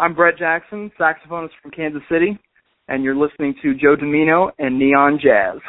I'm Brett Jackson, saxophonist from Kansas City, and you're listening to Joe Dimino and Neon Jazz.